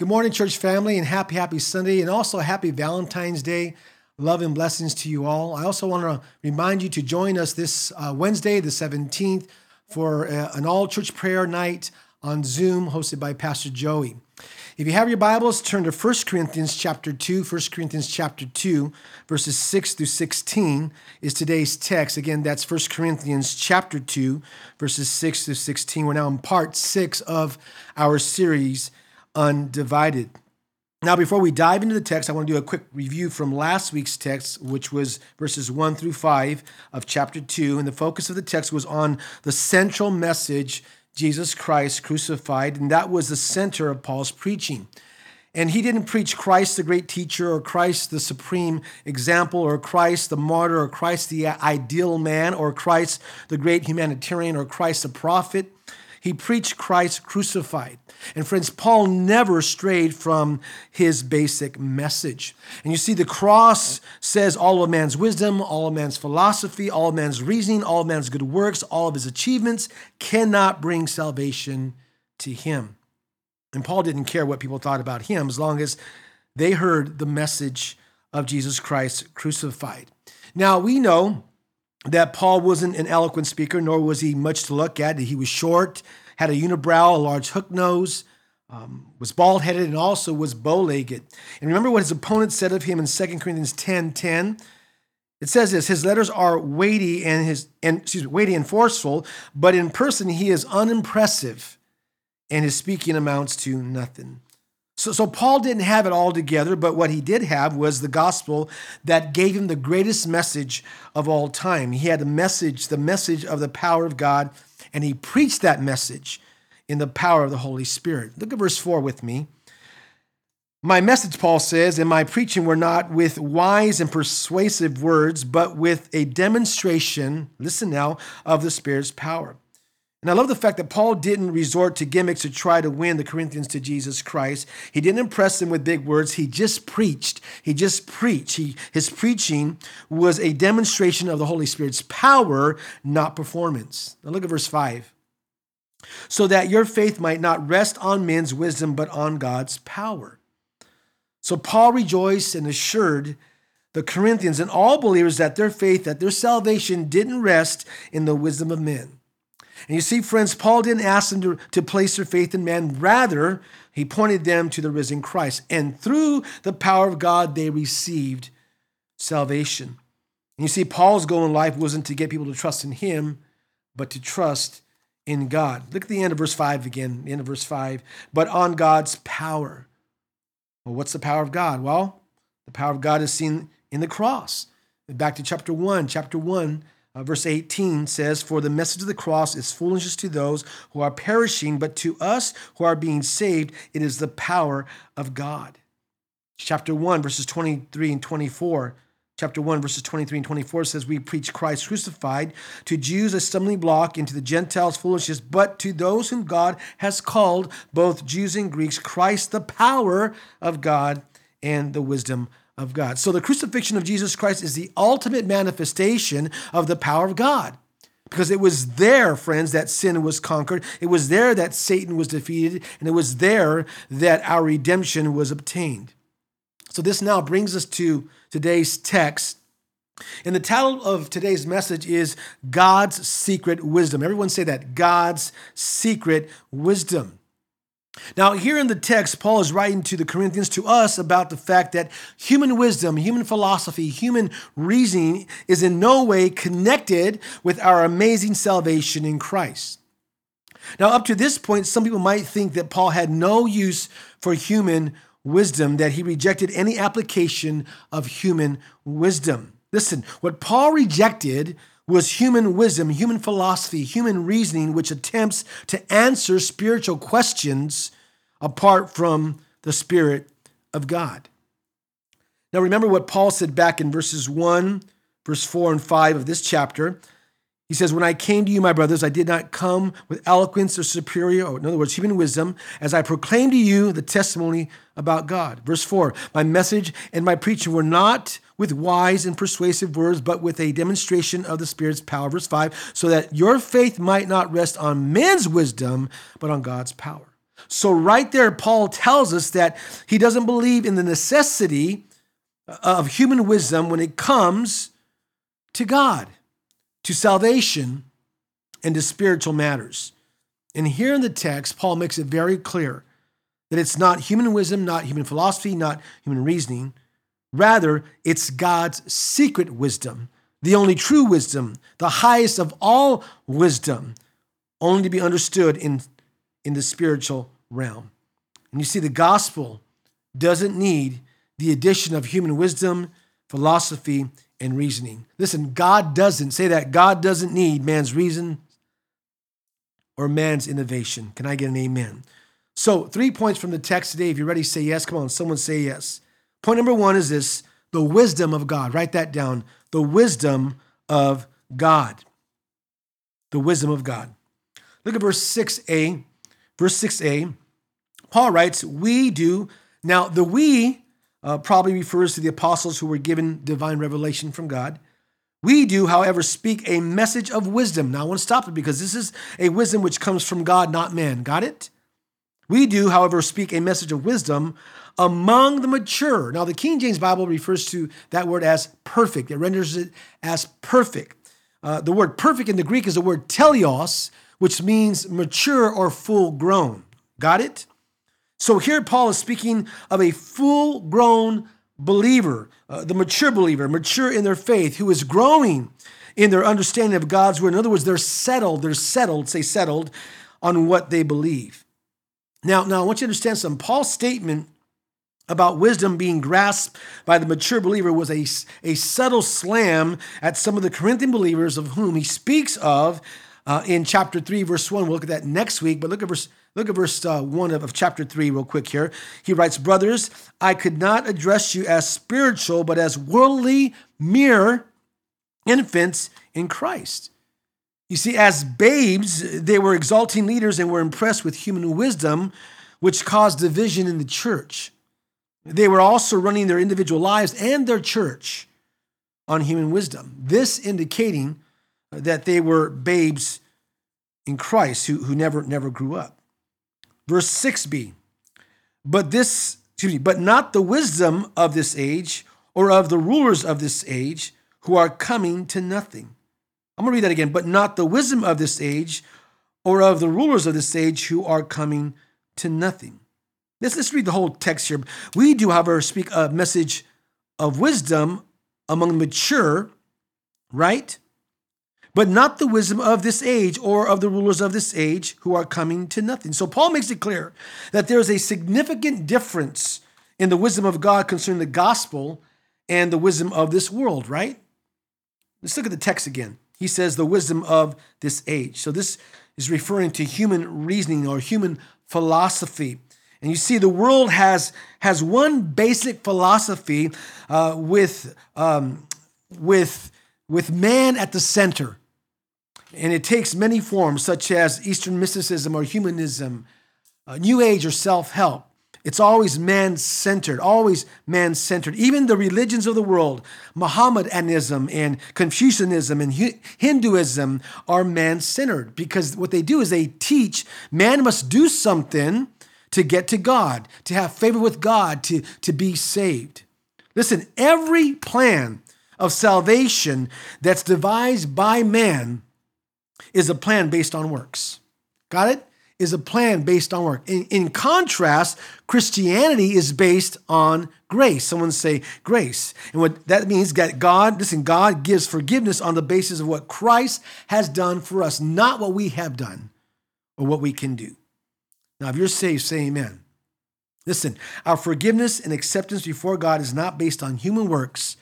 Good morning, church family, and happy Sunday, and also happy Valentine's Day. Love and blessings to you all. I also want to remind you to join us this Wednesday, the 17th, for an all-church prayer night on Zoom, hosted by Pastor Joey. If you have your Bibles, turn to 1 Corinthians chapter 2, verses 6 through 16 is today's text. Again, that's 1 Corinthians chapter 2, verses 6 through 16. We're now in part 6 of our series, Undivided. Now, before we dive into the text, I want to do a quick review from last week's text, which was verses 1 through 5 of chapter 2. And the focus of the text was on the central message, Jesus Christ crucified. And that was the center of Paul's preaching. And he didn't preach Christ the great teacher, or Christ the supreme example, or Christ the martyr, or Christ the ideal man, or Christ the great humanitarian, or Christ the prophet. He preached Christ crucified. And friends, Paul never strayed from his basic message. And you see, the cross says all of man's wisdom, all of man's philosophy, all of man's reasoning, all of man's good works, all of his achievements cannot bring salvation to him. And Paul didn't care what people thought about him as long as they heard the message of Jesus Christ crucified. Now, we know that Paul wasn't an eloquent speaker, nor was he much to look at. He was short, had a unibrow, a large hook nose, was bald-headed, and also was bow-legged. And remember what his opponent said of him in 2 Corinthians 10:10. It says this: his letters are weighty and forceful, but in person he is unimpressive, and his speaking amounts to nothing. So Paul didn't have it all together, but what he did have was the gospel that gave him the greatest message of all time. He had the message of the power of God, and he preached that message in the power of the Holy Spirit. Look at verse 4 with me. My message, Paul says, and my preaching were not with wise and persuasive words, but with a demonstration, listen now, of the Spirit's power. And I love the fact that Paul didn't resort to gimmicks to try to win the Corinthians to Jesus Christ. He didn't impress them with big words. He just preached. His preaching was a demonstration of the Holy Spirit's power, not performance. Now look at verse 5. So that your faith might not rest on men's wisdom, but on God's power. So Paul rejoiced and assured the Corinthians and all believers that their faith, that their salvation didn't rest in the wisdom of men. And you see, friends, Paul didn't ask them to place their faith in man. Rather, he pointed them to the risen Christ. And through the power of God, they received salvation. And you see, Paul's goal in life wasn't to get people to trust in him, but to trust in God. Look at the end of verse 5 again, the end of verse 5. But on God's power. Well, what's the power of God? Well, the power of God is seen in the cross. Back to chapter 1. Verse 18 says, for the message of the cross is foolishness to those who are perishing, but to us who are being saved, it is the power of God. Chapter 1, verses 23 and 24. Chapter 1, verses 23 and 24 says, we preach Christ crucified, to Jews a stumbling block, and to the Gentiles foolishness, but to those whom God has called, both Jews and Greeks, Christ the power of God and the wisdom of God. So the crucifixion of Jesus Christ is the ultimate manifestation of the power of God, because it was there, friends, that sin was conquered. It was there that Satan was defeated, and it was there that our redemption was obtained. So this now brings us to today's text. And the title of today's message is God's Secret Wisdom. Everyone say that, God's Secret Wisdom. Now, here in the text, Paul is writing to the Corinthians, to us, about the fact that human wisdom, human philosophy, human reasoning is in no way connected with our amazing salvation in Christ. Now, up to this point, some people might think that Paul had no use for human wisdom, that he rejected any application of human wisdom. Listen, what Paul rejected was human wisdom, human philosophy, human reasoning, which attempts to answer spiritual questions apart from the Spirit of God. Now, remember what Paul said back in verses 1, verse 4 and 5 of this chapter. He says, when I came to you, my brothers, I did not come with eloquence or superior, or in other words, human wisdom, as I proclaimed to you the testimony about God. Verse 4, my message and my preaching were not with wise and persuasive words, but with a demonstration of the Spirit's power. Verse 5, so that your faith might not rest on man's wisdom, but on God's power. So right there, Paul tells us that he doesn't believe in the necessity of human wisdom when it comes to God, to salvation, and to spiritual matters. And here in the text, Paul makes it very clear that it's not human wisdom, not human philosophy, not human reasoning. Rather, it's God's secret wisdom, the only true wisdom, the highest of all wisdom, only to be understood in the spiritual realm. And you see, the gospel doesn't need the addition of human wisdom, philosophy, and reasoning. Listen, God doesn't need man's reason or man's innovation. Can I get an amen? So 3 points from the text today. If you're ready, say yes. Come on, someone say yes. Point number one is this, the wisdom of God. Write that down. The wisdom of God. The wisdom of God. Look at verse 6a. Verse 6a, Paul writes, we do. Now, the we probably refers to the apostles who were given divine revelation from God. We do, however, speak a message of wisdom. Now, I want to stop it because this is a wisdom which comes from God, not man. Got it? We do, however, speak a message of wisdom among the mature. Now, the King James Bible refers to that word as perfect. It renders it as perfect. The word perfect in the Greek is the word teleos, which means mature or full grown. Got it? So here Paul is speaking of a full grown believer, the mature believer, mature in their faith, who is growing in their understanding of God's word. In other words, they're settled on what they believe. Now I want you to understand something. Paul's statement about wisdom being grasped by the mature believer was a subtle slam at some of the Corinthian believers of whom he speaks of in chapter 3, verse 1. We'll look at that next week, but look at verse 1 of chapter 3 real quick here. He writes, brothers, I could not address you as spiritual, but as worldly, mere infants in Christ. You see, as babes, they were exalting leaders and were impressed with human wisdom, which caused division in the church. They were also running their individual lives and their church on human wisdom, this indicating that they were babes in Christ who never grew up. Verse 6b, but not the wisdom of this age or of the rulers of this age who are coming to nothing. I'm going to read that again. But not the wisdom of this age or of the rulers of this age who are coming to nothing. Let's read the whole text here. We do, however, speak a message of wisdom among the mature, right? But not the wisdom of this age or of the rulers of this age who are coming to nothing. So Paul makes it clear that there is a significant difference in the wisdom of God concerning the gospel and the wisdom of this world, right? Let's look at the text again. He says the wisdom of this age. So this is referring to human reasoning or human philosophy. And you see, the world has one basic philosophy with man at the center. And it takes many forms, such as Eastern mysticism or humanism, New Age or self-help. It's always man-centered, always man-centered. Even the religions of the world, Mohammedanism and Confucianism and Hinduism, are man-centered, because what they do is they teach man must do something to get to God, to have favor with God, to be saved. Listen, every plan of salvation that's devised by man is a plan based on works. Got it? Is a plan based on work. In contrast, Christianity is based on grace. Someone say grace. And what that means, that God gives forgiveness on the basis of what Christ has done for us, not what we have done or what we can do. Now, if you're saved, say amen. Listen, our forgiveness and acceptance before God is not based on human works,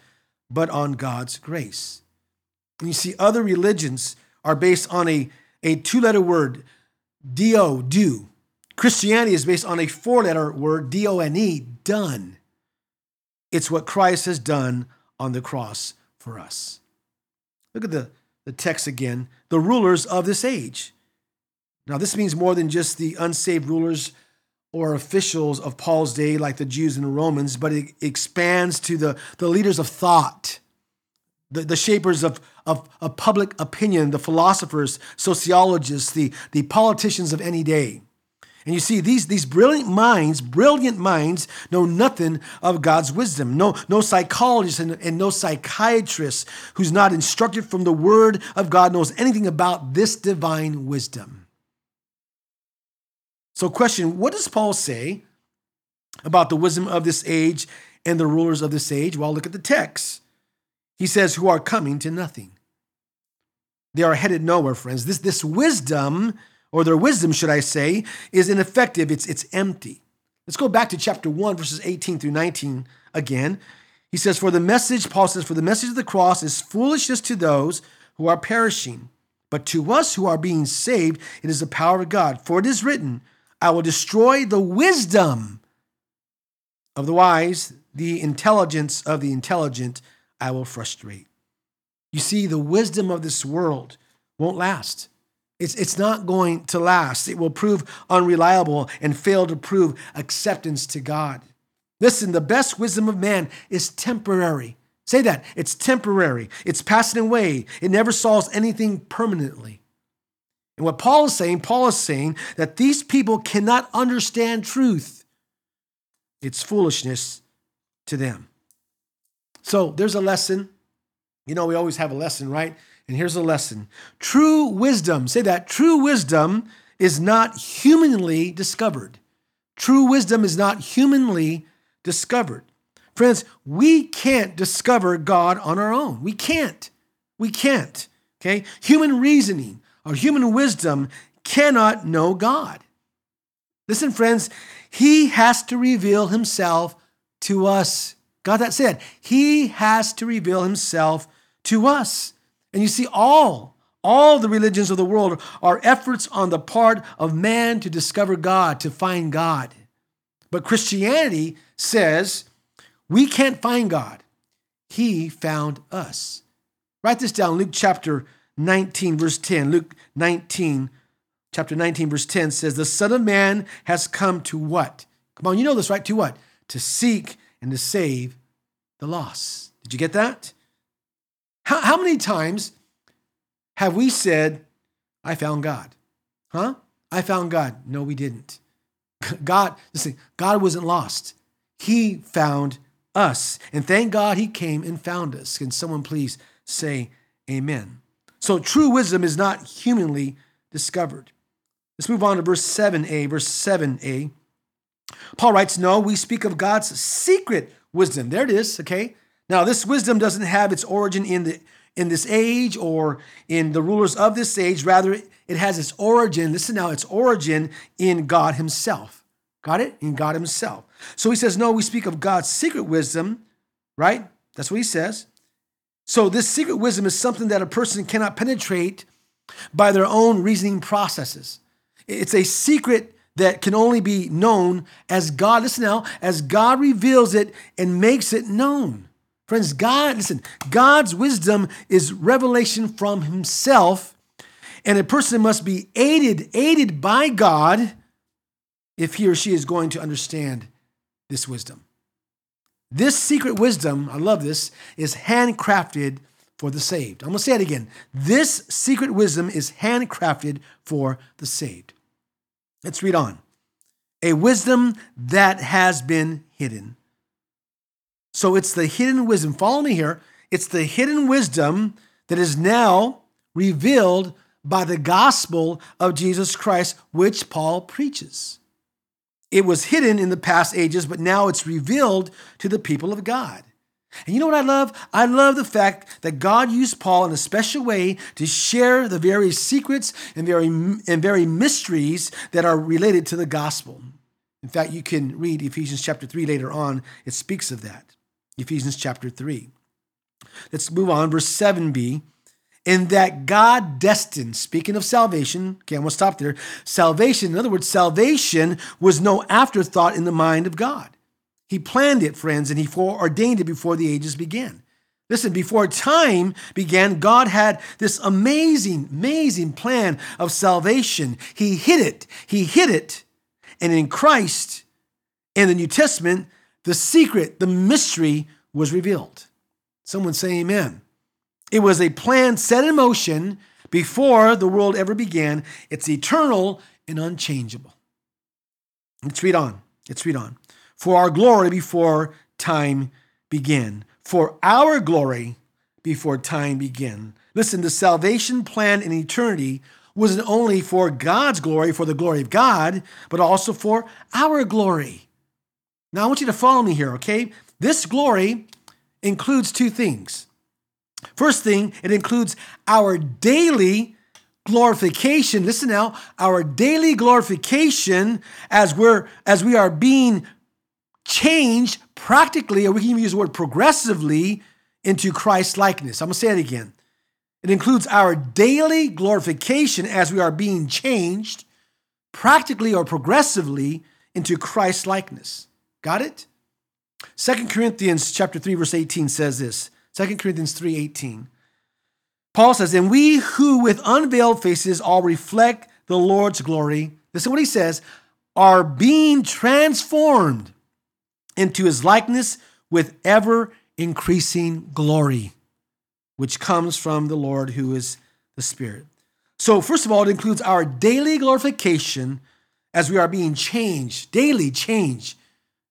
but on God's grace. And you see, other religions are based on a two-letter word, D-O, do. Christianity is based on a four-letter word, D-O-N-E, done. It's what Christ has done on the cross for us. Look at the text again. The rulers of this age. Now, this means more than just the unsaved rulers or officials of Paul's day, like the Jews and the Romans, but it expands to the leaders of thought, the shapers of public opinion, the philosophers, sociologists, the politicians of any day. And you see, these brilliant minds know nothing of God's wisdom. No psychologist and no psychiatrist who's not instructed from the Word of God knows anything about this divine wisdom. So question, what does Paul say about the wisdom of this age and the rulers of this age? Well, look at the text. He says, who are coming to nothing. They are headed nowhere, friends. This wisdom, or their wisdom, should I say, is ineffective. It's empty. Let's go back to chapter 1, verses 18 through 19 again. He says, Paul says, for the message of the cross is foolishness to those who are perishing, but to us who are being saved, it is the power of God. For it is written, I will destroy the wisdom of the wise, the intelligence of the intelligent I will frustrate. You see, the wisdom of this world won't last. It's not going to last. It will prove unreliable and fail to prove acceptance to God. Listen, the best wisdom of man is temporary. Say that. It's temporary. It's passing away. It never solves anything permanently. And what Paul is saying that these people cannot understand truth. It's foolishness to them. So there's a lesson. You know, we always have a lesson, right? And here's a lesson. True wisdom, say that, true wisdom is not humanly discovered. True wisdom is not humanly discovered. Friends, we can't discover God on our own. We can't, okay? Human reasoning or human wisdom cannot know God. Listen, friends, he has to reveal himself to us. God that said, he has to reveal himself to us. And you see, all the religions of the world are efforts on the part of man to discover God, to find God. But Christianity says, we can't find God. He found us. Write this down, Luke chapter 19, verse 10. Luke 19, chapter 19, verse 10 says, the Son of Man has come to what? Come on, you know this, right? To what? To seek and to save the lost. Did you get that? How many times have we said, I found God? Huh? I found God. No, we didn't. God, listen, God wasn't lost. He found us. And thank God he came and found us. Can someone please say amen? So true wisdom is not humanly discovered. Let's move on to verse 7a. Paul writes, no, we speak of God's secret wisdom. There it is, okay? Now, this wisdom doesn't have its origin in this age or in the rulers of this age. Rather, it has its origin, listen now, its origin in God himself. Got it? In God himself. So he says, no, we speak of God's secret wisdom, right? That's what he says. So this secret wisdom is something that a person cannot penetrate by their own reasoning processes. It's a secret that can only be known as God, listen now, as God reveals it and makes it known. Friends, God's wisdom is revelation from himself, and a person must be aided by God if he or she is going to understand this wisdom. This secret wisdom, I love this, is handcrafted for the saved. I'm going to say it again. This secret wisdom is handcrafted for the saved. Let's read on. A wisdom that has been hidden. So it's the hidden wisdom. Follow me here. It's the hidden wisdom that is now revealed by the gospel of Jesus Christ, which Paul preaches. It was hidden in the past ages, but now it's revealed to the people of God. And you know what I love? I love the fact that God used Paul in a special way to share the very secrets and very mysteries that are related to the gospel. In fact, you can read Ephesians chapter 3 later on. It speaks of that. Ephesians chapter 3. Let's move on, verse 7b. In that God destined, speaking of salvation, okay, I'm going to stop there. Salvation, in other words, salvation was no afterthought in the mind of God. He planned it, friends, and he foreordained it before the ages began. Listen, before time began, God had this amazing, amazing plan of salvation. He hid it. And in Christ, in the New Testament, the secret, the mystery was revealed. Someone say amen. It was a plan set in motion before the world ever began. It's eternal and unchangeable. Let's read on. For our glory before time began. For our glory before time began. Listen, the salvation plan in eternity wasn't only for God's glory, for the glory of God, but also for our glory. Now, I want you to follow me here, okay? This glory includes two things. First thing, it includes our daily glorification. Listen now, our daily glorification as we are being changed practically, or we can even use the word progressively, into Christ likeness. I'm going to say it again. It includes our daily glorification as we are being changed practically or progressively into Christ likeness. Got it? 2 Corinthians chapter 3, verse 18 says this. 2 Corinthians 3:18. Paul says, and we who with unveiled faces all reflect the Lord's glory, listen what he says, are being transformed into his likeness with ever-increasing glory, which comes from the Lord who is the Spirit. So first of all, it includes our daily glorification as we are being changed, daily changed,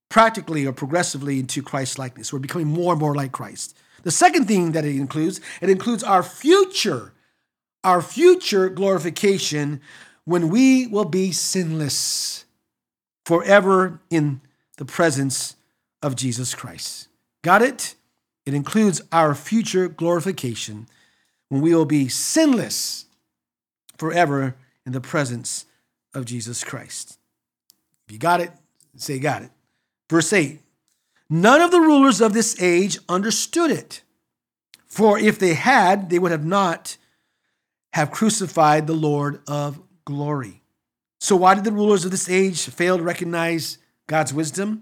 practically or progressively into Christ likeness. We're becoming more and more like Christ. The second thing that it includes our future glorification when we will be sinless forever in the presence of Jesus Christ. Got it? It includes our future glorification when we will be sinless forever in the presence of Jesus Christ. If you got it, say got it. Verse 8. None of the rulers of this age understood it, for if they had, they would have not have crucified the Lord of glory. So why did the rulers of this age fail to recognize God's wisdom?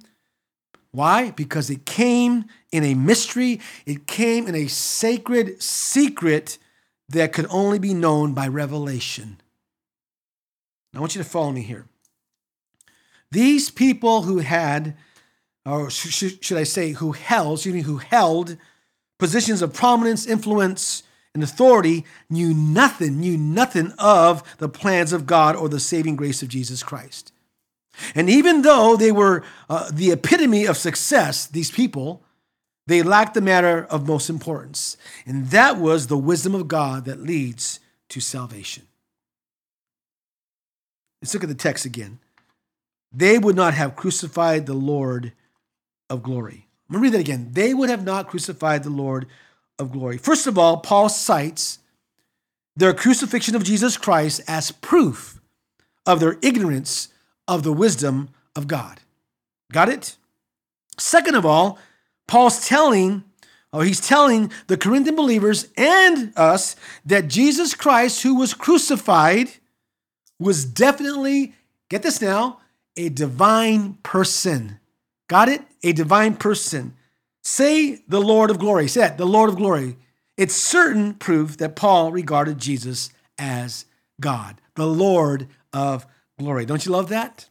Why? Because it came in a mystery. It came in a sacred secret that could only be known by revelation. Now, I want you to follow me here. These people who had, or should I say, who held positions of prominence, influence, and authority knew nothing of the plans of God or the saving grace of Jesus Christ. And even though they were the epitome of success, these people, they lacked the matter of most importance. And that was the wisdom of God that leads to salvation. Let's look at the text again. They would not have crucified the Lord of glory. I'm going to read that again. They would have not crucified the Lord of glory. First of all, Paul cites their crucifixion of Jesus Christ as proof of their ignorance of the wisdom of God. Got it? Second of all, he's telling the Corinthian believers and us that Jesus Christ, who was crucified, was definitely, get this now, a divine person. Got it? A divine person. Say the Lord of glory. Say that, the Lord of glory. It's certain proof that Paul regarded Jesus as God, the Lord of glory. Don't you love that?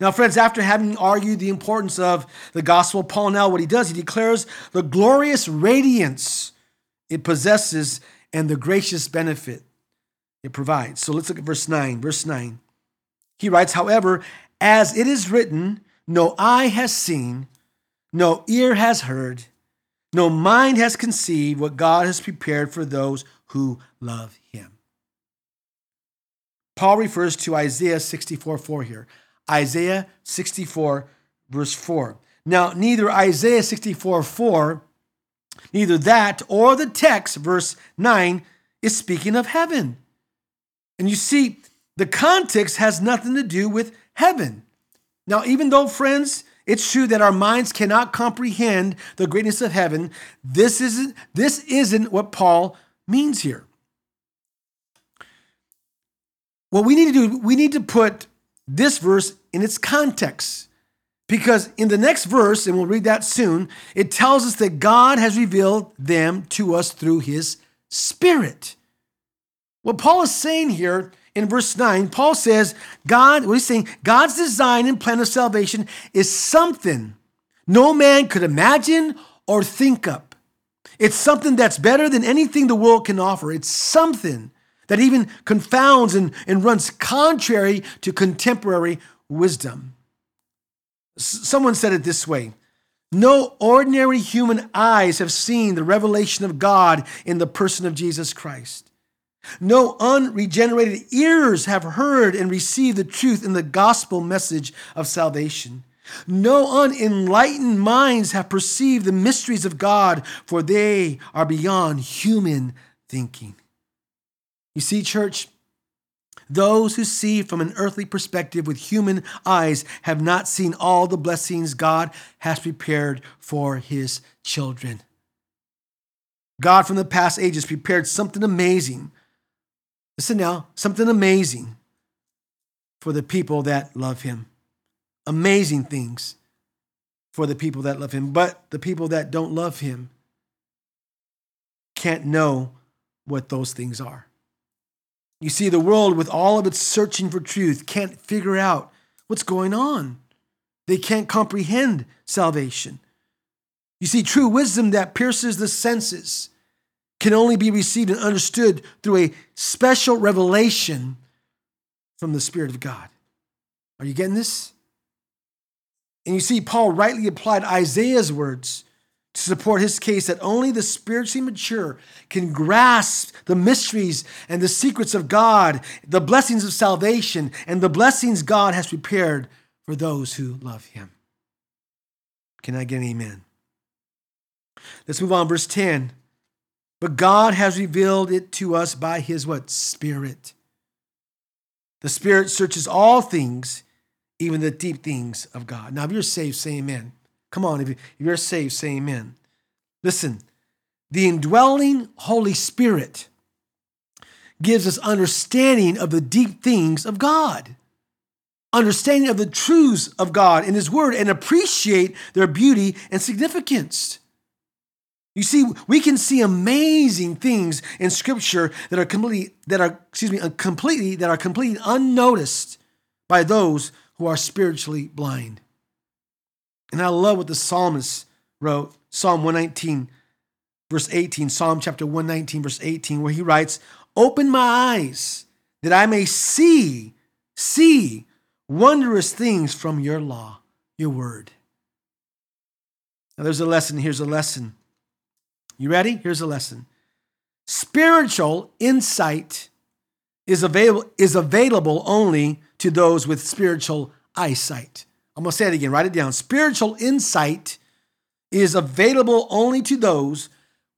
Now, friends, after having argued the importance of the gospel, Paul now, what he does, he declares the glorious radiance it possesses and the gracious benefit it provides. So let's look at verse 9. Verse 9. He writes, however, as it is written, no eye has seen, no ear has heard, no mind has conceived what God has prepared for those who love him. Paul refers to Isaiah 64:4 here. Isaiah 64, verse 4. Now, neither Isaiah 64:4, neither that or the text, verse 9, is speaking of heaven. And you see, the context has nothing to do with heaven. Now, even though, friends, it's true that our minds cannot comprehend the greatness of heaven, this isn't what Paul means here. What we need to do, we need to put this verse in its context, because in the next verse, and we'll read that soon, it tells us that God has revealed them to us through his Spirit. What Paul is saying here in verse 9, Paul says, God's design and plan of salvation is something no man could imagine or think up. It's something that's better than anything the world can offer. It's something that even confounds and runs contrary to contemporary wisdom. Someone said it this way: no ordinary human eyes have seen the revelation of God in the person of Jesus Christ. No unregenerated ears have heard and received the truth in the gospel message of salvation. No unenlightened minds have perceived the mysteries of God, for they are beyond human thinking. You see, church, those who see from an earthly perspective with human eyes have not seen all the blessings God has prepared for his children. God from the past ages prepared something amazing. Listen now, something amazing for the people that love him. Amazing things for the people that love him. But the people that don't love him can't know what those things are. You see, the world, with all of its searching for truth, can't figure out what's going on. They can't comprehend salvation. You see, true wisdom that pierces the senses can only be received and understood through a special revelation from the Spirit of God. Are you getting this? And you see, Paul rightly applied Isaiah's words to support his case that only the spiritually mature can grasp the mysteries and the secrets of God, the blessings of salvation, and the blessings God has prepared for those who love him. Can I get an amen? Let's move on, verse 10. But God has revealed it to us by his what? Spirit. The Spirit searches all things, even the deep things of God. Now, if you're saved, say amen. Come on, if you're saved, say amen. Listen, the indwelling Holy Spirit gives us understanding of the deep things of God, understanding of the truths of God in his word, and appreciate their beauty and significance. You see, we can see amazing things in Scripture that are completely unnoticed by those who are spiritually blind. And I love what the psalmist wrote, Psalm 119, verse 18, Psalm chapter 119, verse 18, where he writes, "Open my eyes that I may see wondrous things from your law, your word." Now there's a lesson. Here's a lesson. You ready? Here's a lesson. Spiritual insight is available only to those with spiritual eyesight. I'm going to say it again. Write it down. Spiritual insight is available only to those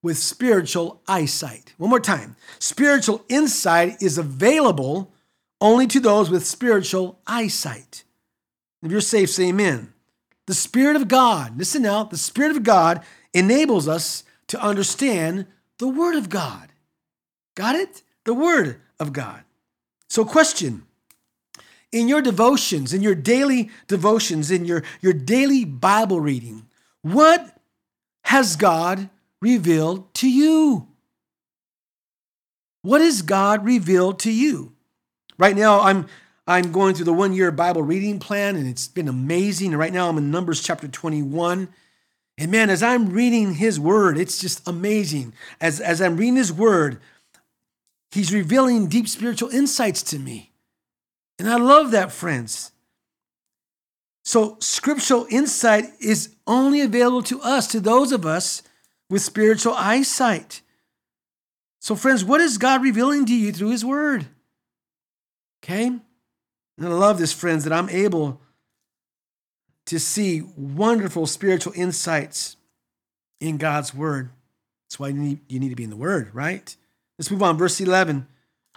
with spiritual eyesight. One more time. Spiritual insight is available only to those with spiritual eyesight. If you're saved, say amen. The Spirit of God, listen now, the Spirit of God enables us to understand the Word of God. Got it? The Word of God. So question. In your devotions, in your daily devotions, in your daily Bible reading, what has God revealed to you? What has God revealed to you? Right now, I'm going through the one-year Bible reading plan, and it's been amazing. And right now, I'm in Numbers chapter 21. And man, as I'm reading his word, it's just amazing. As I'm reading his word, he's revealing deep spiritual insights to me. And I love that, friends. So scriptural insight is only available to us, to those of us with spiritual eyesight. So friends, what is God revealing to you through his word? Okay? And I love this, friends, that I'm able to see wonderful spiritual insights in God's word. That's why you need to be in the word, right? Let's move on, verse 11.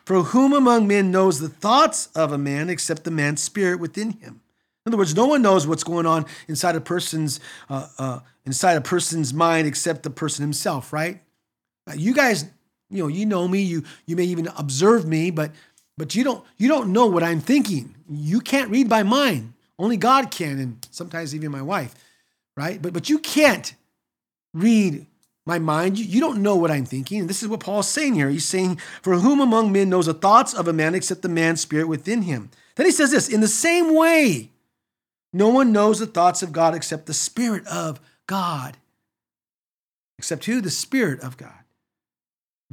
For whom among men knows the thoughts of a man except the man's spirit within him? In other words, no one knows what's going on inside a person's mind except the person himself, right? You guys, you know me. You may even observe me, but you don't know what I'm thinking. You can't read my mind. Only God can, and sometimes even my wife, right? But you can't read my mind, you don't know what I'm thinking. And this is what Paul's saying here. He's saying, for whom among men knows the thoughts of a man except the man's spirit within him? Then he says this, in the same way, no one knows the thoughts of God except the Spirit of God. Except who? The Spirit of God.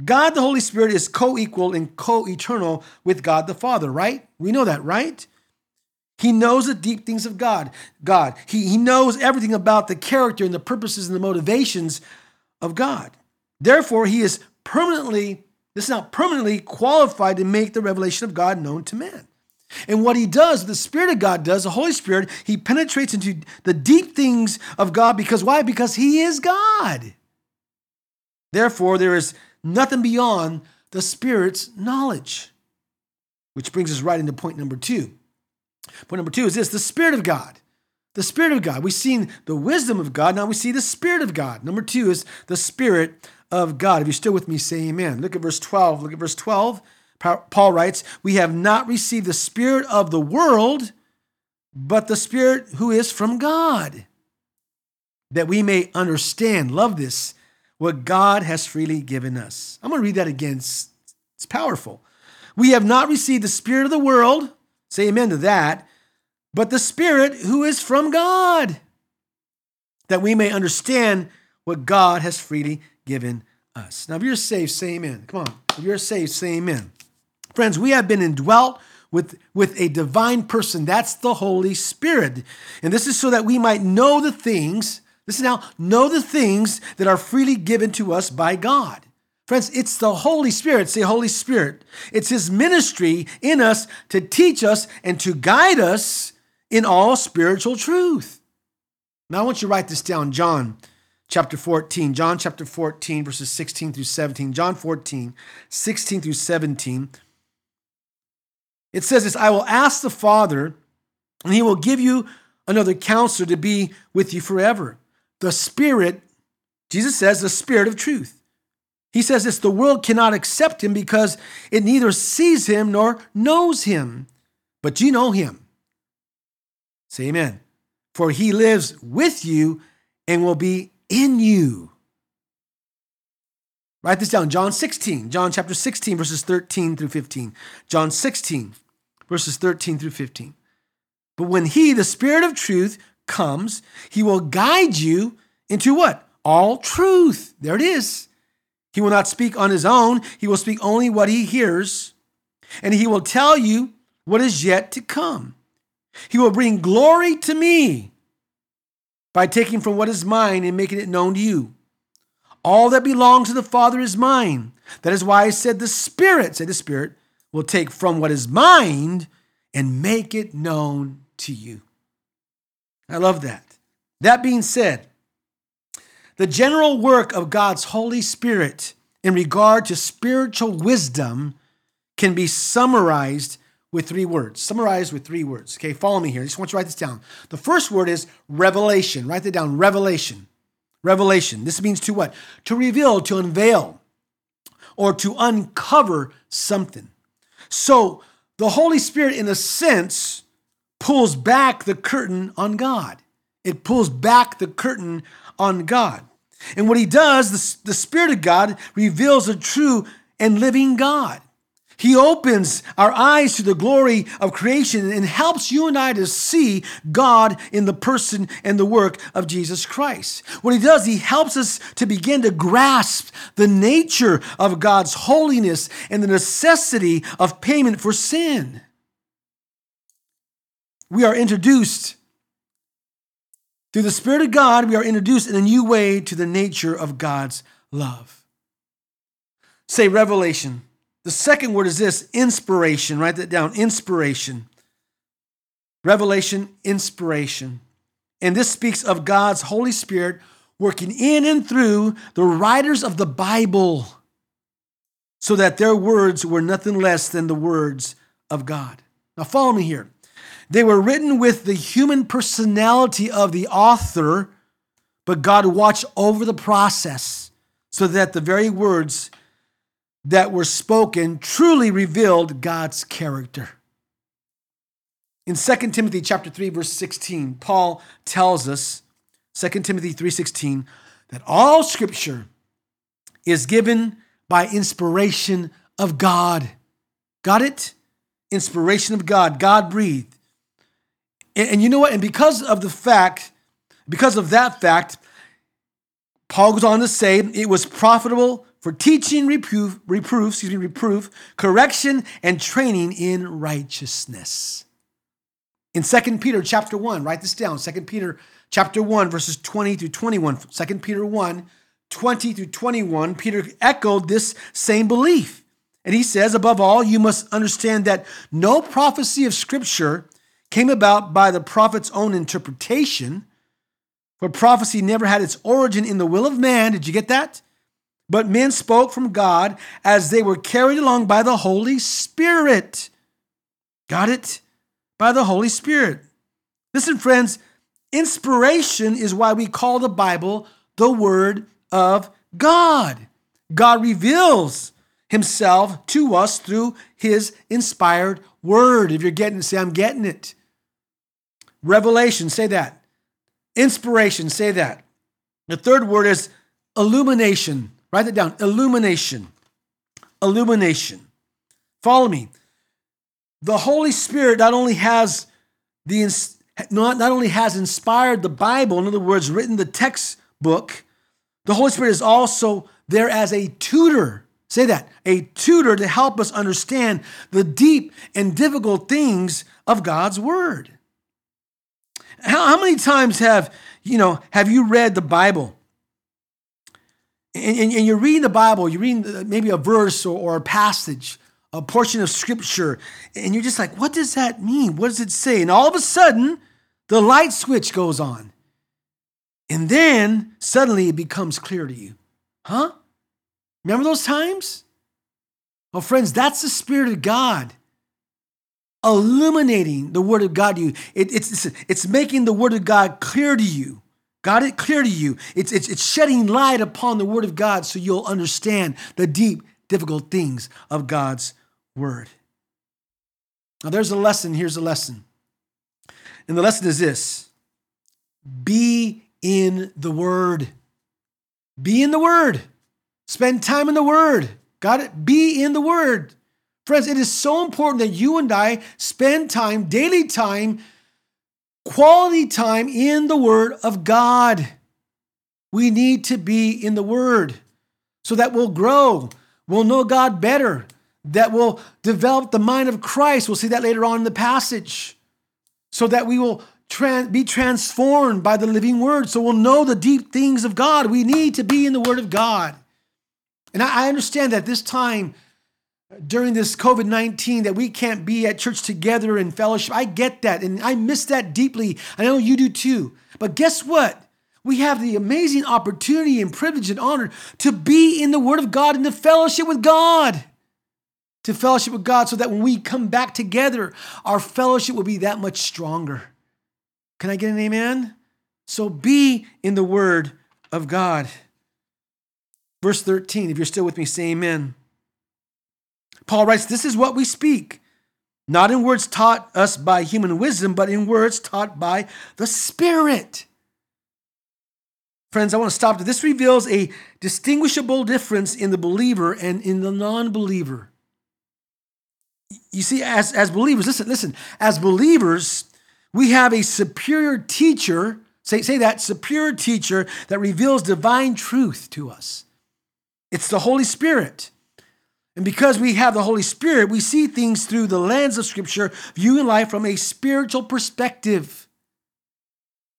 God, the Holy Spirit, is co-equal and co-eternal with God the Father, right? We know that, right? He knows the deep things of God. He knows everything about the character and the purposes and the motivations of God. Therefore, he is permanently qualified to make the revelation of God known to man. And what he does, the Spirit of God does, the Holy Spirit, he penetrates into the deep things of God because why? Because he is God. Therefore, there is nothing beyond the Spirit's knowledge. Which brings us right into point number two. Point number two is this, the Spirit of God. The Spirit of God. We've seen the wisdom of God, now we see the Spirit of God. Number two is the Spirit of God. If you're still with me, say amen. Look at verse 12. Look at verse 12. Paul writes, we have not received the spirit of the world, but the Spirit who is from God, that we may understand, love this, what God has freely given us. I'm going to read that again. It's powerful. We have not received the spirit of the world, say amen to that, but the Spirit who is from God, that we may understand what God has freely given us. Now, if you're saved, say amen. Come on. If you're saved, say amen. Friends, we have been indwelt with a divine person. That's the Holy Spirit. And this is so that we might know the things, listen now, know the things that are freely given to us by God. Friends, it's the Holy Spirit. Say Holy Spirit. It's his ministry in us to teach us and to guide us in all spiritual truth. Now, I want you to write this down, John chapter 14, verses 16 through 17, John 14, 16 through 17. It says this, I will ask the Father, and he will give you another counselor to be with you forever. The Spirit, Jesus says, the Spirit of truth. He says this, the world cannot accept him because it neither sees him nor knows him, but you know him. Say amen. For he lives with you and will be in you. Write this down, John chapter 16, verses 13 through 15. John 16, verses 13 through 15. But when he, the Spirit of truth, comes, he will guide you into what? All truth. There it is. He will not speak on his own. He will speak only what he hears, and he will tell you what is yet to come. He will bring glory to me by taking from what is mine and making it known to you. All that belongs to the Father is mine. That is why I said the Spirit, will take from what is mine and make it known to you. I love that. That being said, the general work of God's Holy Spirit in regard to spiritual wisdom can be summarized with three words. Summarized with three words. Okay, follow me here. I just want you to write this down. The first word is revelation. Write that down. Revelation. Revelation. This means to what? To reveal, to unveil, or to uncover something. So the Holy Spirit, in a sense, pulls back the curtain on God. It pulls back the curtain on God. And what he does, the Spirit of God reveals a true and living God. He opens our eyes to the glory of creation and helps you and I to see God in the person and the work of Jesus Christ. What he does, he helps us to begin to grasp the nature of God's holiness and the necessity of payment for sin. We are introduced through the Spirit of God, we are introduced in a new way to the nature of God's love. Say revelation. The second word is this, inspiration. Write that down, inspiration. Revelation, inspiration. And this speaks of God's Holy Spirit working in and through the writers of the Bible so that their words were nothing less than the words of God. Now follow me here. They were written with the human personality of the author, but God watched over the process so that the very words that were spoken truly revealed God's character. In 2 Timothy chapter 3, verse 16, Paul tells us, 2 Timothy 3:16, that all scripture is given by inspiration of God. Got it? Inspiration of God, God breathed. And you know what? And because of that fact, Paul goes on to say it was profitable for teaching, reproof, correction, and training in righteousness. In 2 Peter chapter 1, write this down, 2 Peter chapter 1, verses 20 through 21, 2 Peter 1, 20 through 21, Peter echoed this same belief. And he says, above all, you must understand that no prophecy of Scripture came about by the prophet's own interpretation, for prophecy never had its origin in the will of man. Did you get that? But men spoke from God as they were carried along by the Holy Spirit. Got it? By the Holy Spirit. Listen, friends, inspiration is why we call the Bible the Word of God. God reveals himself to us through his inspired word. If you're getting it, say, I'm getting it. Revelation, say that. Inspiration, say that. The third word is illumination. Write that down, illumination. Illumination. Follow me. The Holy Spirit not only has inspired the Bible, in other words, written the textbook, the Holy Spirit is also there as a tutor. Say that, a tutor to help us understand the deep and difficult things of God's Word. How many times have you read the Bible? And you're reading the Bible, you're reading maybe a verse or a passage, a portion of Scripture, and you're just like, what does that mean? What does it say? And all of a sudden, the light switch goes on. And then suddenly it becomes clear to you. Huh? Remember those times? Well, friends, that's the Spirit of God illuminating the Word of God to you. It's making the Word of God clear to you. Got it? Clear to you. It's shedding light upon the Word of God so you'll understand the deep, difficult things of God's Word. Now, there's a lesson. Here's a lesson. And the lesson is this. Be in the Word. Be in the Word. Spend time in the Word. Got it? Be in the Word. Friends, it is so important that you and I spend time, daily time, quality time in the Word of God. We need to be in the Word so that we'll grow, we'll know God better, that we'll develop the mind of Christ. We'll see that later on in the passage. So that we will be transformed by the living Word, so we'll know the deep things of God. We need to be in the Word of God. And I understand that this time during this COVID-19 that we can't be at church together in fellowship. I get that, and I miss that deeply. I know you do too. But guess what? We have the amazing opportunity and privilege and honor to be in the Word of God and to fellowship with God. To fellowship with God so that when we come back together, our fellowship will be that much stronger. Can I get an amen? So be in the Word of God. Verse 13, if you're still with me, say amen. Paul writes, this is what we speak, not in words taught us by human wisdom, but in words taught by the Spirit. Friends, I want to stop. This reveals a distinguishable difference in the believer and in the non-believer. You see, as believers, listen, as believers, we have a superior teacher, say that, superior teacher that reveals divine truth to us. It's the Holy Spirit. And because we have the Holy Spirit, we see things through the lens of Scripture, viewing life from a spiritual perspective.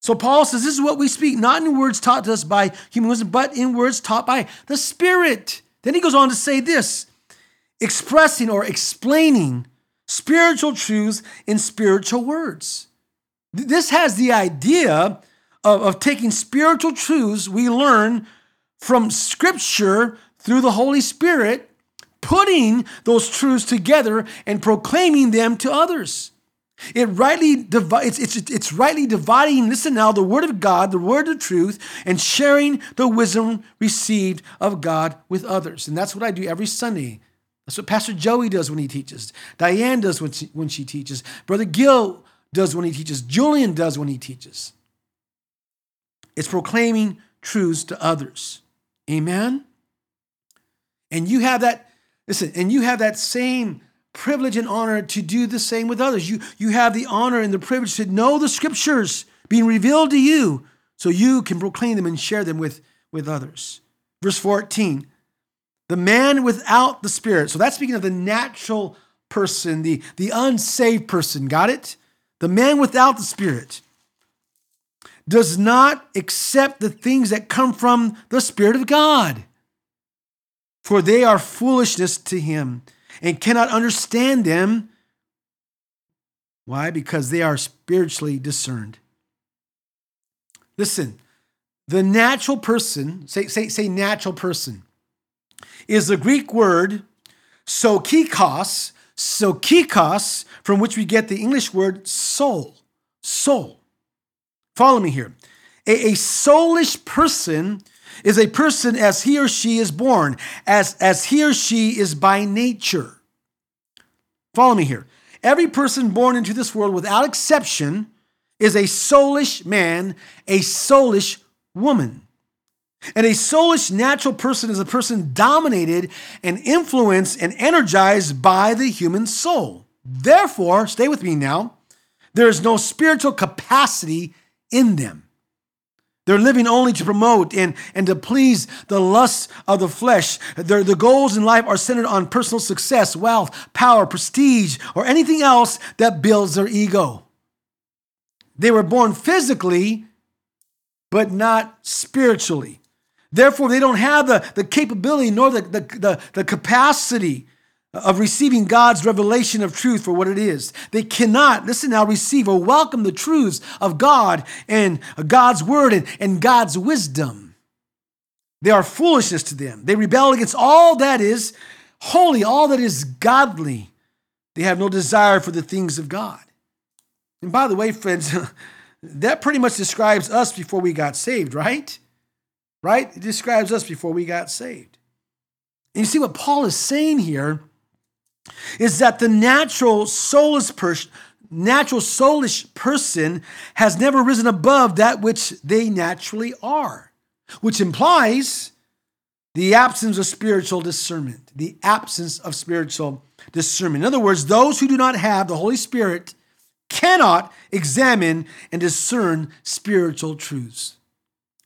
So Paul says, this is what we speak, not in words taught to us by human wisdom, but in words taught by the Spirit. Then he goes on to say this, expressing or explaining spiritual truths in spiritual words. This has the idea of taking spiritual truths we learn from Scripture through the Holy Spirit, putting those truths together and proclaiming them to others. It's rightly dividing, listen now, the Word of God, the Word of truth, and sharing the wisdom received of God with others. And that's what I do every Sunday. That's what Pastor Joey does when he teaches. Diane does when she teaches. Brother Gil does when he teaches. Julian does when he teaches. It's proclaiming truths to others. Amen? And you have that, listen, and you have that same privilege and honor to do the same with others. You have the honor and the privilege to know the Scriptures being revealed to you so you can proclaim them and share them with others. Verse 14, the man without the Spirit. So that's speaking of the natural person, the unsaved person. Got it? The man without the Spirit does not accept the things that come from the Spirit of God, for they are foolishness to him and cannot understand them. Why? Because they are spiritually discerned. Listen, the natural person, say natural person, is the Greek word sokikos, from which we get the English word soul. Soul. Follow me here. A soulish person is a person as he or she is born, as he or she is by nature. Follow me here. Every person born into this world, without exception, is a soulish man, a soulish woman. And a soulish natural person is a person dominated and influenced and energized by the human soul. Therefore, stay with me now, there is no spiritual capacity in them. They're living only to promote and to please the lusts of the flesh. Their goals in life are centered on personal success, wealth, power, prestige, or anything else that builds their ego. They were born physically, but not spiritually. Therefore, they don't have the capability nor the capacity of receiving God's revelation of truth for what it is. They cannot, listen now, receive or welcome the truths of God and God's word and God's wisdom. They are foolishness to them. They rebel against all that is holy, all that is godly. They have no desire for the things of God. And by the way, friends, that pretty much describes us before we got saved, right? Right? It describes us before we got saved. And you see what Paul is saying here is that the natural soulish person has never risen above that which they naturally are, which implies the absence of spiritual discernment, the absence of spiritual discernment. In other words, those who do not have the Holy Spirit cannot examine and discern spiritual truths.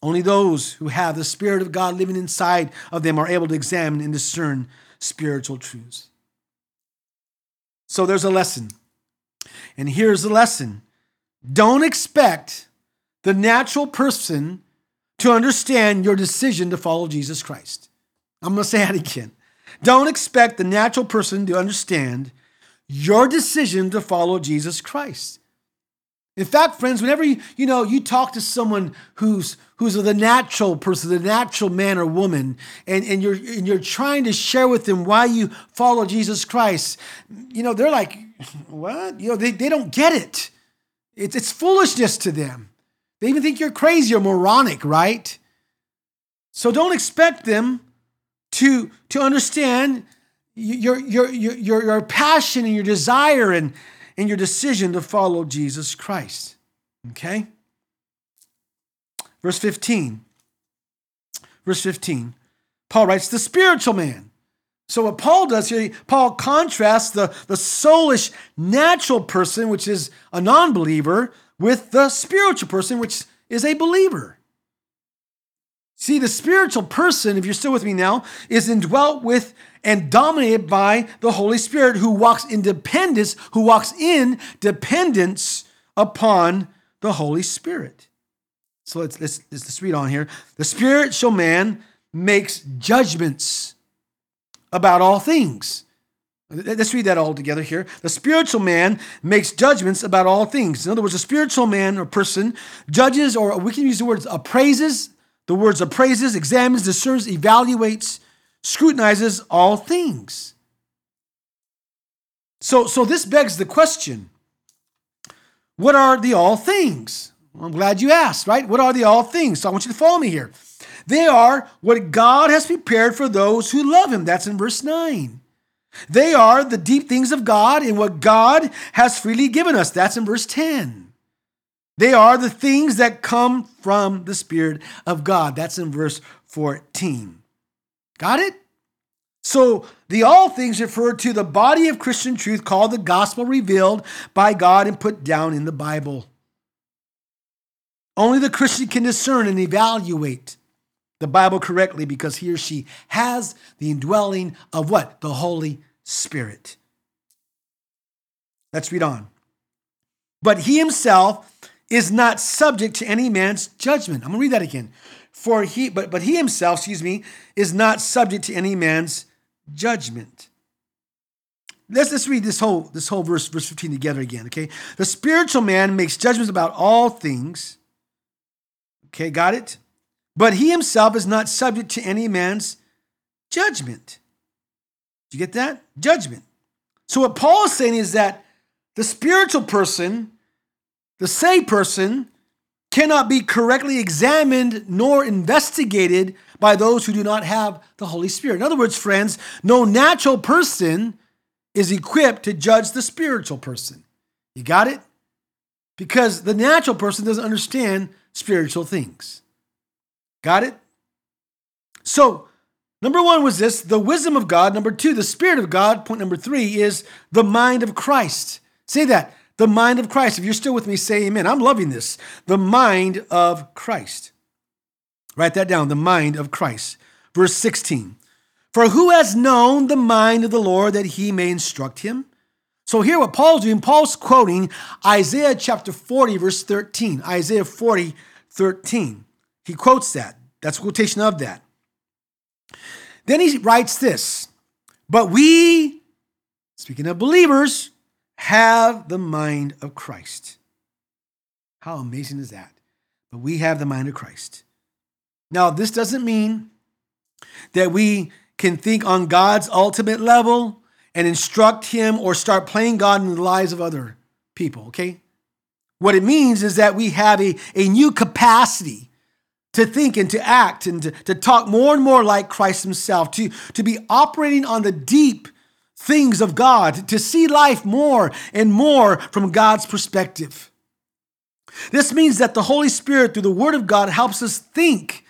Only those who have the Spirit of God living inside of them are able to examine and discern spiritual truths. So there's a lesson. And here's the lesson. Don't expect the natural person to understand your decision to follow Jesus Christ. I'm going to say that again. Don't expect the natural person to understand your decision to follow Jesus Christ. In fact, friends, whenever you talk to someone who's the natural person, the natural man or woman, and you're trying to share with them why you follow Jesus Christ, they're like, what? They don't get it. It's foolishness to them. They even think you're crazy or moronic, right? So don't expect them to understand your passion and your desire and your decision to follow Jesus Christ, okay? Verse 15, Paul writes, the spiritual man. So what Paul does here, Paul contrasts the soulish natural person, which is a non-believer, with the spiritual person, which is a believer. See, the spiritual person, if you're still with me now, is indwelt with and dominated by the Holy Spirit who walks in dependence upon the Holy Spirit. So let's read on here. The spiritual man makes judgments about all things. Let's read that all together here. The spiritual man makes judgments about all things. In other words, a spiritual man or person judges, or we can use the words appraises, examines, discerns, evaluates, scrutinizes all things. So this begs the question, what are the all things? Well, I'm glad you asked, right? What are the all things? So I want you to follow me here. They are what God has prepared for those who love him. That's in verse 9. They are the deep things of God and what God has freely given us. That's in verse 10. They are the things that come from the Spirit of God. That's in verse 14. Got it? So the all things refer to the body of Christian truth called the gospel revealed by God and put down in the Bible. Only the Christian can discern and evaluate the Bible correctly because he or she has the indwelling of what? The Holy Spirit. Let's read on. but he himself is not subject to any man's judgment. I'm gonna read that again. But he himself is not subject to any man's judgment. Let's read this whole verse 15 together again, okay? The spiritual man makes judgments about all things. Okay, got it? But he himself is not subject to any man's judgment. Did you get that? Judgment. So what Paul is saying is that the spiritual person, the saved person, cannot be correctly examined nor investigated by those who do not have the Holy Spirit. In other words, friends, no natural person is equipped to judge the spiritual person. You got it? Because the natural person doesn't understand spiritual things. Got it? So, number one was this, the wisdom of God. Number two, the Spirit of God. Point number three is the mind of Christ. Say that, the mind of Christ. If you're still with me, say amen. I'm loving this. The mind of Christ. Write that down, the mind of Christ. Verse 16. For who has known the mind of the Lord that he may instruct him? So here what Paul's doing, Paul's quoting Isaiah chapter 40, verse 13. Isaiah 40, 13. He quotes that. That's a quotation of that. Then he writes this, but we, speaking of believers, have the mind of Christ. How amazing is that? But we have the mind of Christ. Now, this doesn't mean that we can think on God's ultimate level and instruct him or start playing God in the lives of other people, okay? What it means is that we have a new capacity to think and to act and to talk more and more like Christ himself, to be operating on the deep things of God, to see life more and more from God's perspective. This means that the Holy Spirit, through the Word of God, helps us think,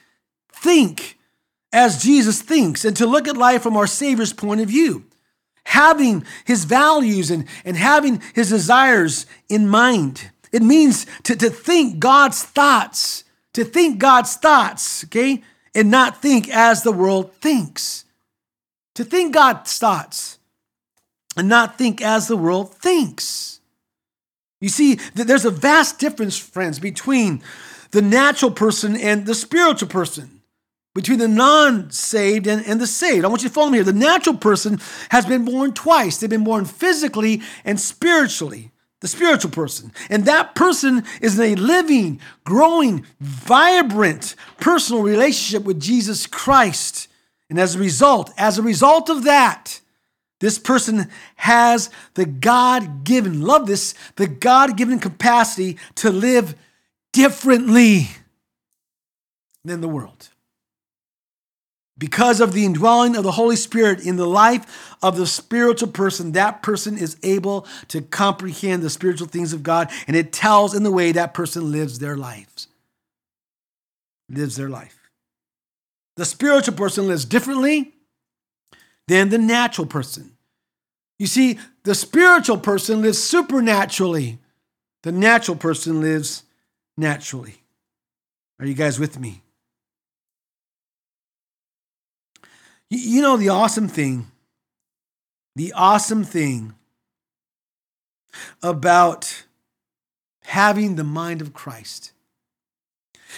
as Jesus thinks, and to look at life from our Savior's point of view, having his values and having his desires in mind. It means to think God's thoughts, okay? And not think as the world thinks. To think God's thoughts and not think as the world thinks. You see, there's a vast difference, friends, between the natural person and the spiritual person, between the non-saved and the saved. I want you to follow me here. The natural person has been born twice. They've been born physically and spiritually, the spiritual person. And that person is in a living, growing, vibrant personal relationship with Jesus Christ. And as a result of that, this person has the God-given, love this, the God-given capacity to live differently than the world, because of the indwelling of the Holy Spirit in the life of the spiritual person. That person is able to comprehend the spiritual things of God, and it tells in the way that person lives their life. The spiritual person lives differently than the natural person. You see, the spiritual person lives supernaturally. The natural person lives naturally. Are you guys with me? You know, the awesome thing about having the mind of Christ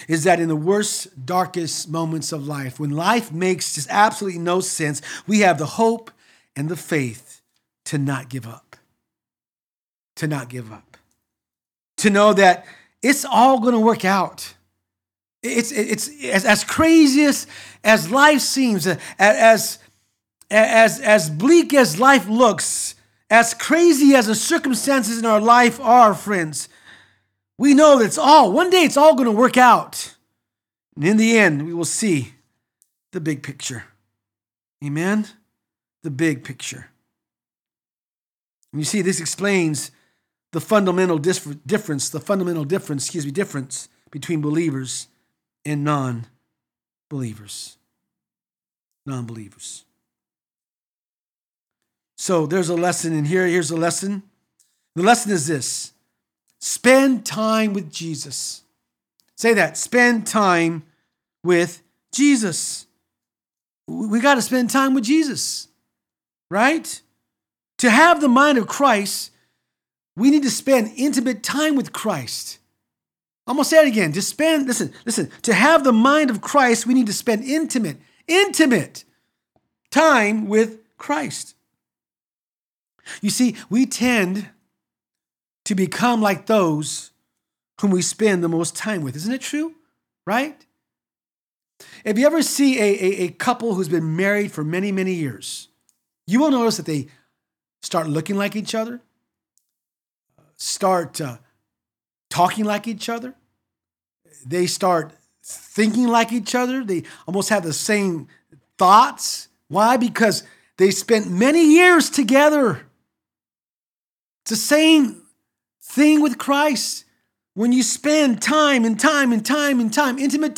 is that in the worst, darkest moments of life, when life makes just absolutely no sense, we have the hope and the faith to not give up. To know that it's all going to work out. It's as crazy as life seems, as bleak as life looks, as crazy as the circumstances in our life are, friends. We know that one day it's all going to work out. And in the end, we will see the big picture. Amen? The big picture. And you see, this explains the fundamental difference between believers and non-believers. So there's a lesson in here. Here's a lesson. The lesson is this: spend time with Jesus. Say that, spend time with Jesus. We got to spend time with Jesus, right? To have the mind of Christ, We need to spend intimate time with Christ. I'm going to say it again. To spend, listen, to have the mind of Christ, we need to spend intimate time with Christ. You see, we tend to become like those whom we spend the most time with. Isn't it true? Right? If you ever see a couple who's been married for many, many years, you will notice that they start looking like each other, start talking like each other. They start thinking like each other. They almost have the same thoughts. Why? Because they spent many years together. It's the same thing with Christ. When you spend time, intimate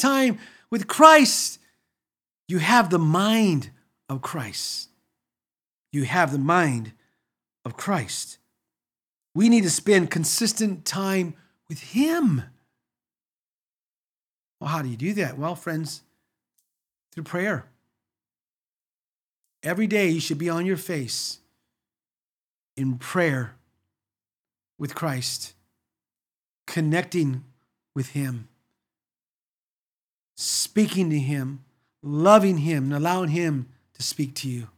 time with Christ, you have the mind of Christ. You have the mind of Christ. We need to spend consistent time with Him. Well, how do you do that? Well, friends, through prayer. Every day you should be on your face in prayer with Christ, connecting with Him, speaking to Him, loving Him, and allowing Him to speak to you.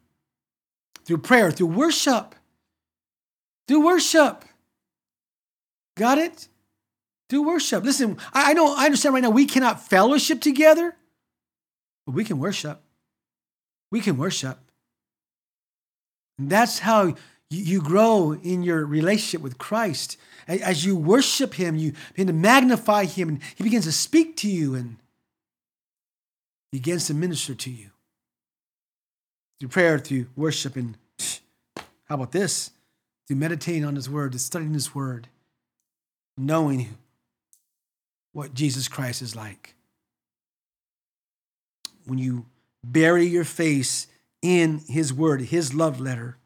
Through prayer, through worship. Do worship. Got it? Do worship. Listen, I understand right now we cannot fellowship together, but we can worship. We can worship. And that's how you grow in your relationship with Christ. As you worship Him, you begin to magnify Him, and He begins to speak to you and begins to minister to you. Through prayer, through worship, and how about this? Through meditating on His Word, to studying His Word, knowing what Jesus Christ is like. When you bury your face in His Word, His love letter,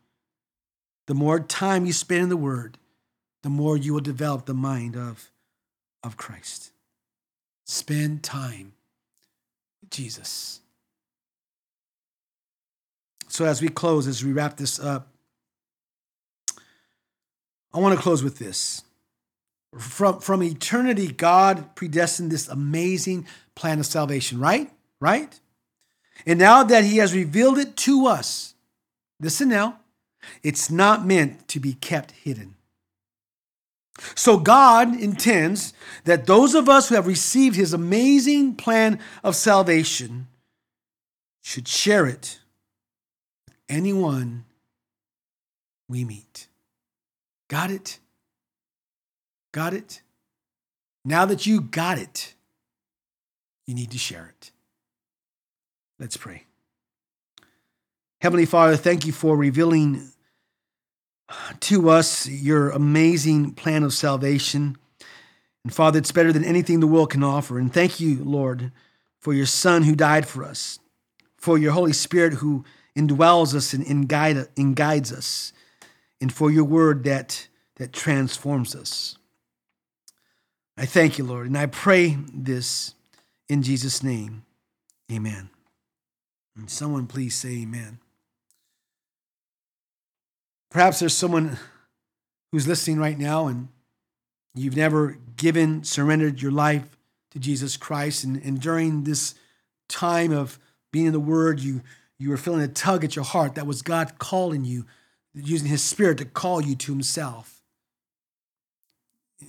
the more time you spend in the Word, the more you will develop the mind of Christ. Spend time with Jesus. So as we close, as we wrap this up, I want to close with this. From eternity, God predestined this amazing plan of salvation, right? Right? And now that He has revealed it to us, listen now, it's not meant to be kept hidden. So God intends that those of us who have received His amazing plan of salvation should share it with anyone we meet. Got it? Got it? Now that you got it, you need to share it. Let's pray. Heavenly Father, thank You for revealing to us Your amazing plan of salvation. And Father, it's better than anything the world can offer. And thank You, Lord, for Your Son who died for us, for Your Holy Spirit who indwells us and guides us, and for Your Word that transforms us. I thank You, Lord, and I pray this in Jesus' name. Amen. And someone please say amen. Perhaps there's someone who's listening right now and you've never surrendered your life to Jesus Christ, and during this time of being in the Word, you were feeling a tug at your heart. That was God calling you, using His Spirit to call you to Himself.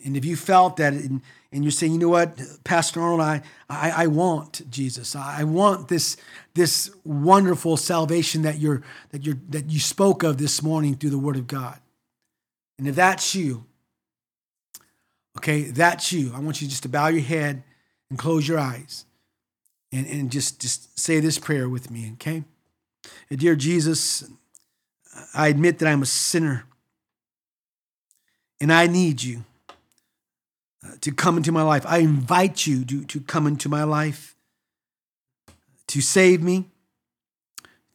And if you felt that and you're saying, you know what, Pastor Arnold, I want Jesus. I want this wonderful salvation that you spoke of this morning through the Word of God. And if that's you, okay, that's you. I want you just to bow your head and close your eyes and just say this prayer with me, okay? And dear Jesus, I admit that I'm a sinner and I need You to come into my life. I invite You to come into my life, to save me,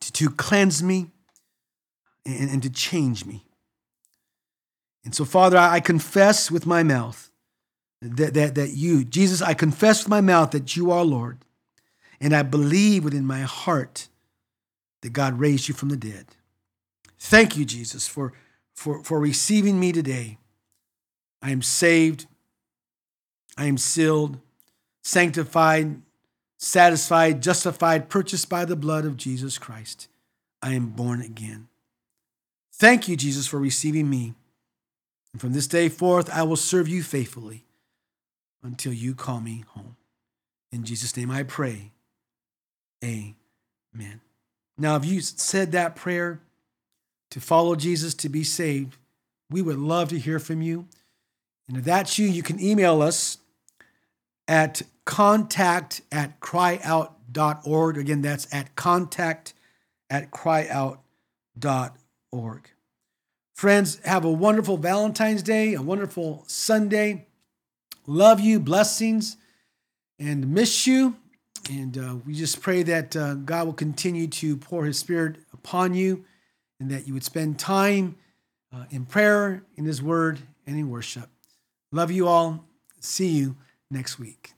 to cleanse me, and to change me. And so, Father, I confess with my mouth that You, Jesus, I confess with my mouth that You are Lord, and I believe within my heart that God raised You from the dead. Thank You, Jesus, for receiving me today I am saved. I am sealed, sanctified, satisfied, justified, purchased by the blood of Jesus Christ. I am born again. Thank you, Jesus, for receiving me. And from this day forth, I will serve you faithfully until you call me home. In Jesus' name I pray. Amen. Now, if you said that prayer to follow Jesus, to be saved, we would love to hear from you. And if that's you, you can email us at contact@cryout.org. Again, that's at contact@cryout.org. Friends, have a wonderful Valentine's Day, a wonderful Sunday. Love you, blessings, and miss you. And we just pray that God will continue to pour his spirit upon you and that you would spend time in prayer, in his word, and in worship. Love you all. See you next week.